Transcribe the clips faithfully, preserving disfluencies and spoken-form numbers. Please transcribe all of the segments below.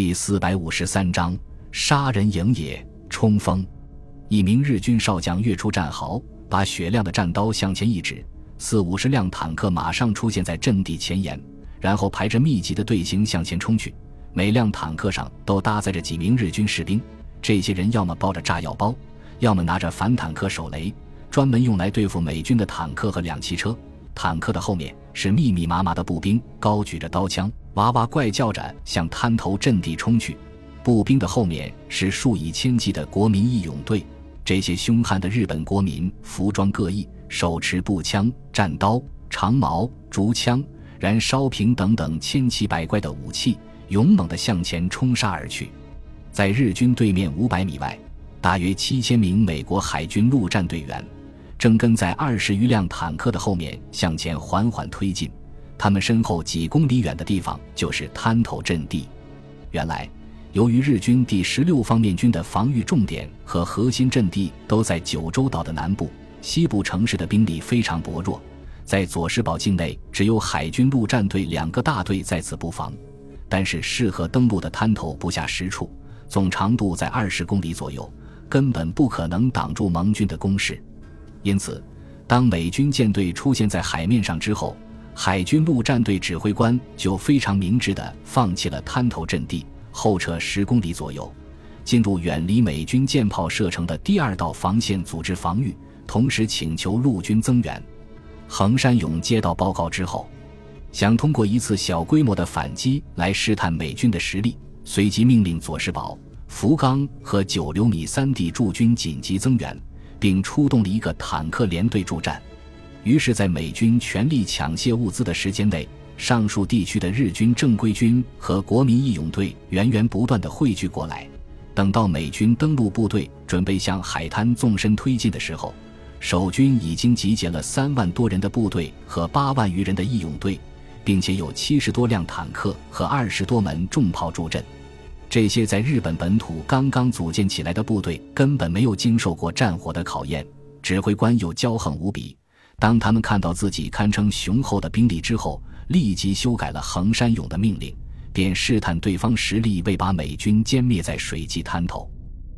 第四百五十三章杀人营野冲锋。一名日军少将跃出战壕，把雪亮的战刀向前一指，四五十辆坦克马上出现在阵地前沿，然后排着密集的队形向前冲去。每辆坦克上都搭载着几名日军士兵，这些人要么抱着炸药包，要么拿着反坦克手雷，专门用来对付美军的坦克和两栖车。坦克的后面是密密麻麻的步兵，高举着刀枪，哇哇怪叫着向滩头阵地冲去。步兵的后面是数以千计的国民义勇队，这些凶悍的日本国民服装各异，手持步枪、战刀、长矛、竹枪、燃烧瓶等等千奇百怪的武器，勇猛地向前冲杀而去。在日军对面五百米外，大约七千名美国海军陆战队员正跟在二十余辆坦克的后面向前缓缓推进，他们身后几公里远的地方就是滩头阵地。原来，由于日军第十六方面军的防御重点和核心阵地都在九州岛的南部，西部城市的兵力非常薄弱，在佐世保境内只有海军陆战队两个大队在此布防，但是适合登陆的滩头不下十处，总长度在二十公里左右，根本不可能挡住盟军的攻势。因此，当美军舰队出现在海面上之后，海军陆战队指挥官就非常明智地放弃了滩头阵地，后撤十公里左右，进入远离美军舰炮射程的第二道防线组织防御，同时请求陆军增援。横山勇接到报告之后，想通过一次小规模的反击来试探美军的实力，随即命令佐世保、福冈和九流米三地驻军紧急增援，并出动了一个坦克联队助战。于是在美军全力抢卸物资的时间内，上述地区的日军正规军和国民义勇队源源不断地汇聚过来。等到美军登陆部队准备向海滩纵深推进的时候，守军已经集结了三万多人的部队和八万余人的义勇队，并且有七十多辆坦克和二十多门重炮助阵。这些在日本本土刚刚组建起来的部队根本没有经受过战火的考验，指挥官又骄横无比，当他们看到自己堪称雄厚的兵力之后，立即修改了横山勇的命令，便试探对方实力，为把美军歼灭在水际滩头。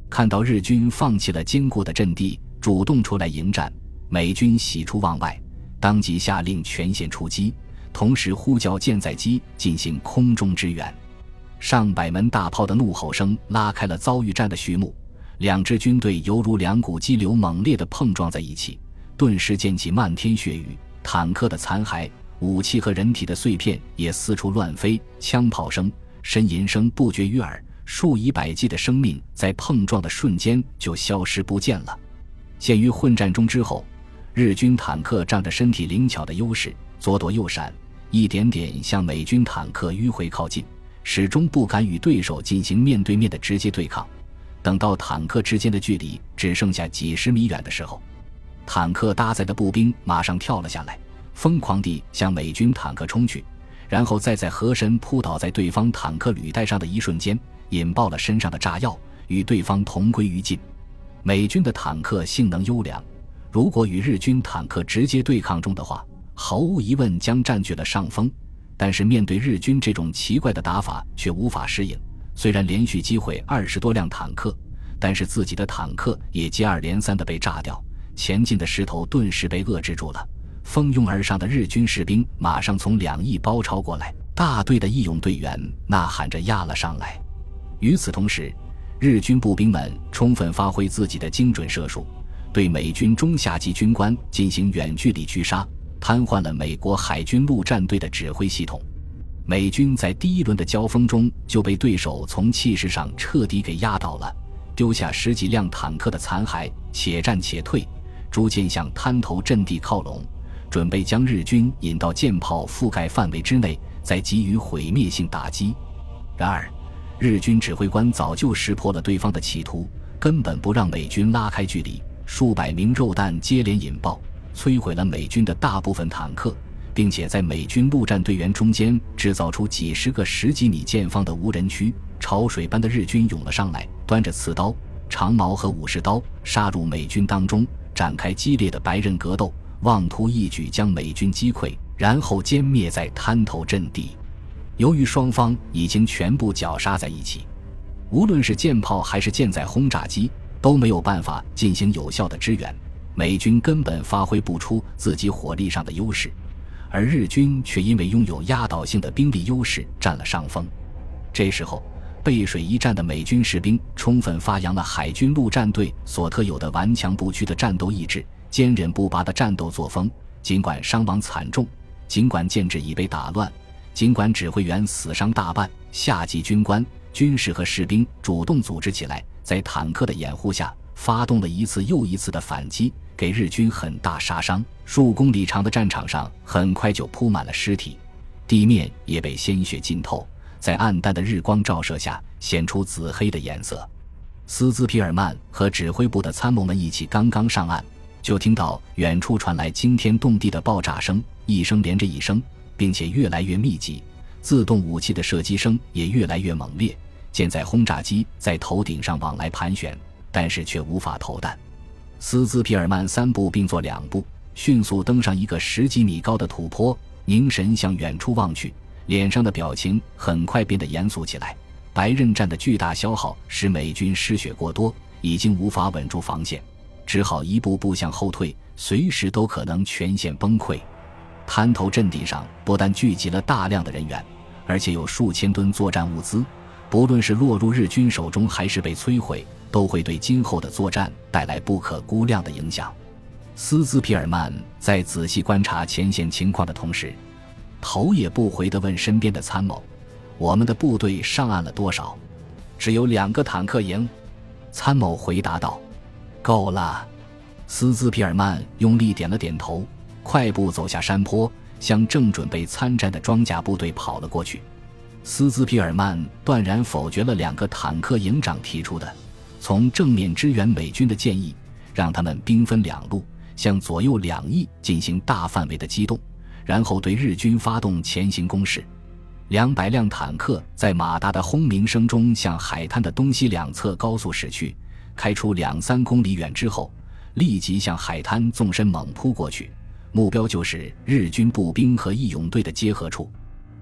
看到日军放弃了坚固的阵地，主动出来迎战，美军喜出望外，当即下令全线出击，同时呼叫舰载机进行空中支援。上百门大炮的怒吼声拉开了遭遇战的序幕，两支军队犹如两股激流猛烈地碰撞在一起，顿时溅起漫天血雨，坦克的残骸、武器和人体的碎片也四处乱飞，枪炮声、呻吟声不绝于耳，数以百计的生命在碰撞的瞬间就消失不见了。陷于混战中之后，日军坦克仗着身体灵巧的优势，左躲右闪，一点点向美军坦克迂回靠近，始终不敢与对手进行面对面的直接对抗。等到坦克之间的距离只剩下几十米远的时候，坦克搭载的步兵马上跳了下来，疯狂地向美军坦克冲去，然后再在河神扑倒在对方坦克履带上的一瞬间，引爆了身上的炸药，与对方同归于尽。美军的坦克性能优良，如果与日军坦克直接对抗中的话，毫无疑问将占据了上风，但是面对日军这种奇怪的打法却无法适应。虽然连续击毁二十多辆坦克，但是自己的坦克也接二连三地被炸掉，前进的势头顿时被遏制住了。蜂拥而上的日军士兵马上从两翼包抄过来，大队的义勇队员呐喊着压了上来。与此同时，日军步兵们充分发挥自己的精准射术，对美军中下级军官进行远距离狙杀，瘫痪了美国海军陆战队的指挥系统。美军在第一轮的交锋中就被对手从气势上彻底给压倒了，丢下十几辆坦克的残骸，且战且退，逐渐向滩头阵地靠拢，准备将日军引到舰炮覆盖范围之内，再给予毁灭性打击。然而，日军指挥官早就识破了对方的企图，根本不让美军拉开距离，数百名肉弹接连引爆，摧毁了美军的大部分坦克，并且在美军陆战队员中间制造出几十个十几米见方的无人区。潮水般的日军涌了上来，端着刺刀、长矛和武士刀杀入美军当中，展开激烈的白刃格斗，妄图一举将美军击溃，然后歼灭在滩头阵地。由于双方已经全部绞杀在一起，无论是舰炮还是舰载轰炸机都没有办法进行有效的支援，美军根本发挥不出自己火力上的优势，而日军却因为拥有压倒性的兵力优势占了上风。这时候背水一战的美军士兵充分发扬了海军陆战队所特有的顽强不屈的战斗意志、坚韧不拔的战斗作风，尽管伤亡惨重，尽管建制已被打乱，尽管指挥员死伤大半，下级军官、军士和士兵主动组织起来，在坦克的掩护下发动了一次又一次的反击，给日军很大杀伤。数公里长的战场上很快就铺满了尸体，地面也被鲜血浸透，在暗淡的日光照射下显出紫黑的颜色。斯兹皮尔曼和指挥部的参谋们一起刚刚上岸，就听到远处传来惊天动地的爆炸声，一声连着一声，并且越来越密集，自动武器的射击声也越来越猛烈，舰载轰炸机在头顶上往来盘旋，但是却无法投弹。斯兹皮尔曼三步并作两步，迅速登上一个十几米高的土坡，凝神向远处望去，脸上的表情很快变得严肃起来。白刃战的巨大消耗使美军失血过多，已经无法稳住防线，只好一步步向后退，随时都可能全线崩溃。滩头阵地上不但聚集了大量的人员，而且有数千吨作战物资，不论是落入日军手中还是被摧毁，都会对今后的作战带来不可估量的影响。斯兹皮尔曼在仔细观察前线情况的同时，头也不回地问身边的参谋：“我们的部队上岸了多少？”“只有两个坦克营。”参谋回答道。“够了。”斯兹皮尔曼用力点了点头，快步走下山坡，向正准备参战的装甲部队跑了过去。斯兹皮尔曼断然否决了两个坦克营长提出的从正面支援美军的建议，让他们兵分两路，向左右两翼进行大范围的机动，然后对日军发动前行攻势。两百辆坦克在马达的轰鸣声中向海滩的东西两侧高速驶去，开出两三公里远之后，立即向海滩纵深猛扑过去，目标就是日军步兵和义勇队的结合处。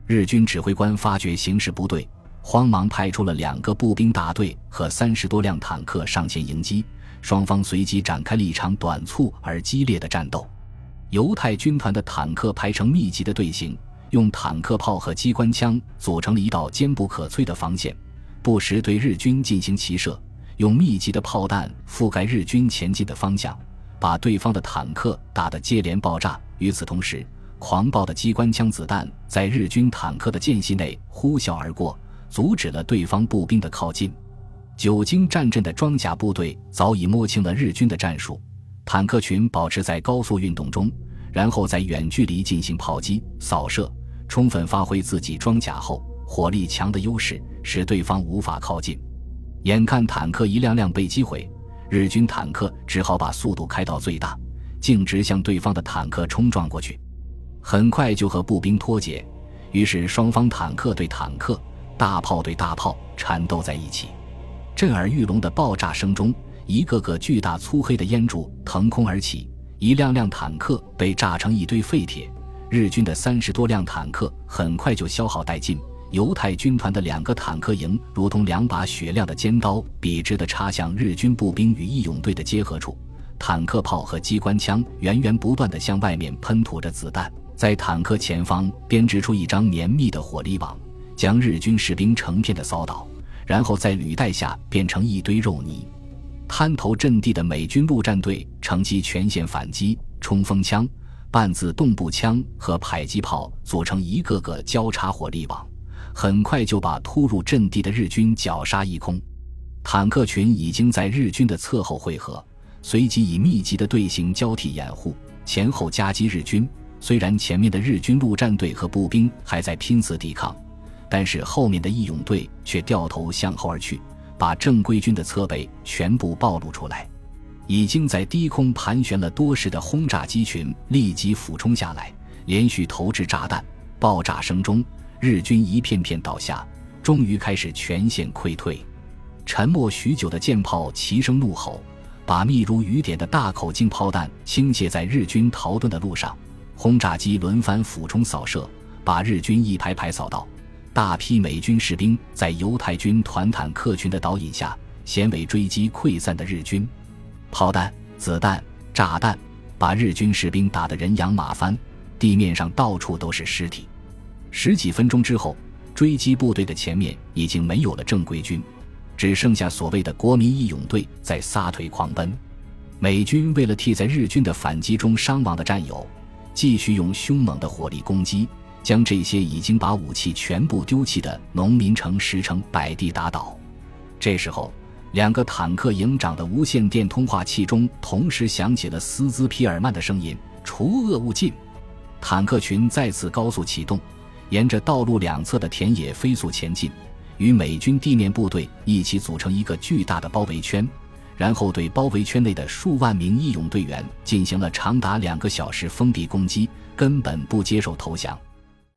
日军指挥官发觉形势不对，慌忙派出了两个步兵大队和三十多辆坦克上前迎击，双方随即展开了一场短促而激烈的战斗。犹太军团的坦克排成密集的队形，用坦克炮和机关枪组成了一道坚不可摧的防线，不时对日军进行齐射，用密集的炮弹覆盖日军前进的方向，把对方的坦克打得接连爆炸。与此同时，狂暴的机关枪子弹在日军坦克的间隙内呼啸而过，阻止了对方步兵的靠近。久经战阵的装甲部队早已摸清了日军的战术，坦克群保持在高速运动中，然后在远距离进行炮击、扫射，充分发挥自己装甲后火力强的优势，使对方无法靠近。眼看坦克一辆辆被击毁，日军坦克只好把速度开到最大，径直向对方的坦克冲撞过去，很快就和步兵脱节。于是双方坦克对坦克、大炮对大炮缠斗在一起，震耳欲聋的爆炸声中，一个个巨大粗黑的烟柱腾空而起，一辆辆坦克被炸成一堆废铁。日军的三十多辆坦克很快就消耗殆尽，犹太军团的两个坦克营如同两把雪亮的尖刀，笔直地插向日军步兵与义勇队的结合处。坦克炮和机关枪源源不断地向外面喷吐着子弹，在坦克前方编织出一张绵密的火力网，将日军士兵成片地扫倒，然后在履带下变成一堆肉泥。滩头阵地的美军陆战队乘机全线反击，冲锋枪、半自动步枪和迫击炮组成一个个交叉火力网，很快就把突入阵地的日军绞杀一空。坦克群已经在日军的侧后汇合，随即以密集的队形交替掩护，前后夹击日军。虽然前面的日军陆战队和步兵还在拼死抵抗，但是后面的义勇队却掉头向后而去，把正规军的侧背全部暴露出来。已经在低空盘旋了多时的轰炸机群立即俯冲下来，连续投掷炸弹，爆炸声中日军一片片倒下，终于开始全线溃退。沉默许久的舰炮齐声怒吼，把密如雨点的大口径炮弹倾泻在日军逃遁的路上，轰炸机轮番俯冲扫射，把日军一排排扫倒，大批美军士兵在犹太军团坦克群的导引下衔尾追击溃散的日军，炮弹、子弹、炸弹把日军士兵打得人仰马翻，地面上到处都是尸体。十几分钟之后，追击部队的前面已经没有了正规军，只剩下所谓的国民义勇队在撒腿狂奔。美军为了替在日军的反击中伤亡的战友，继续用凶猛的火力攻击，将这些已经把武器全部丢弃的农民城石城摆地打倒。这时候，两个坦克营长的无线电通话器中同时响起了斯兹皮尔曼的声音：除恶务尽。坦克群再次高速启动，沿着道路两侧的田野飞速前进，与美军地面部队一起组成一个巨大的包围圈，然后对包围圈内的数万名义勇队员进行了长达两个小时封闭攻击，根本不接受投降。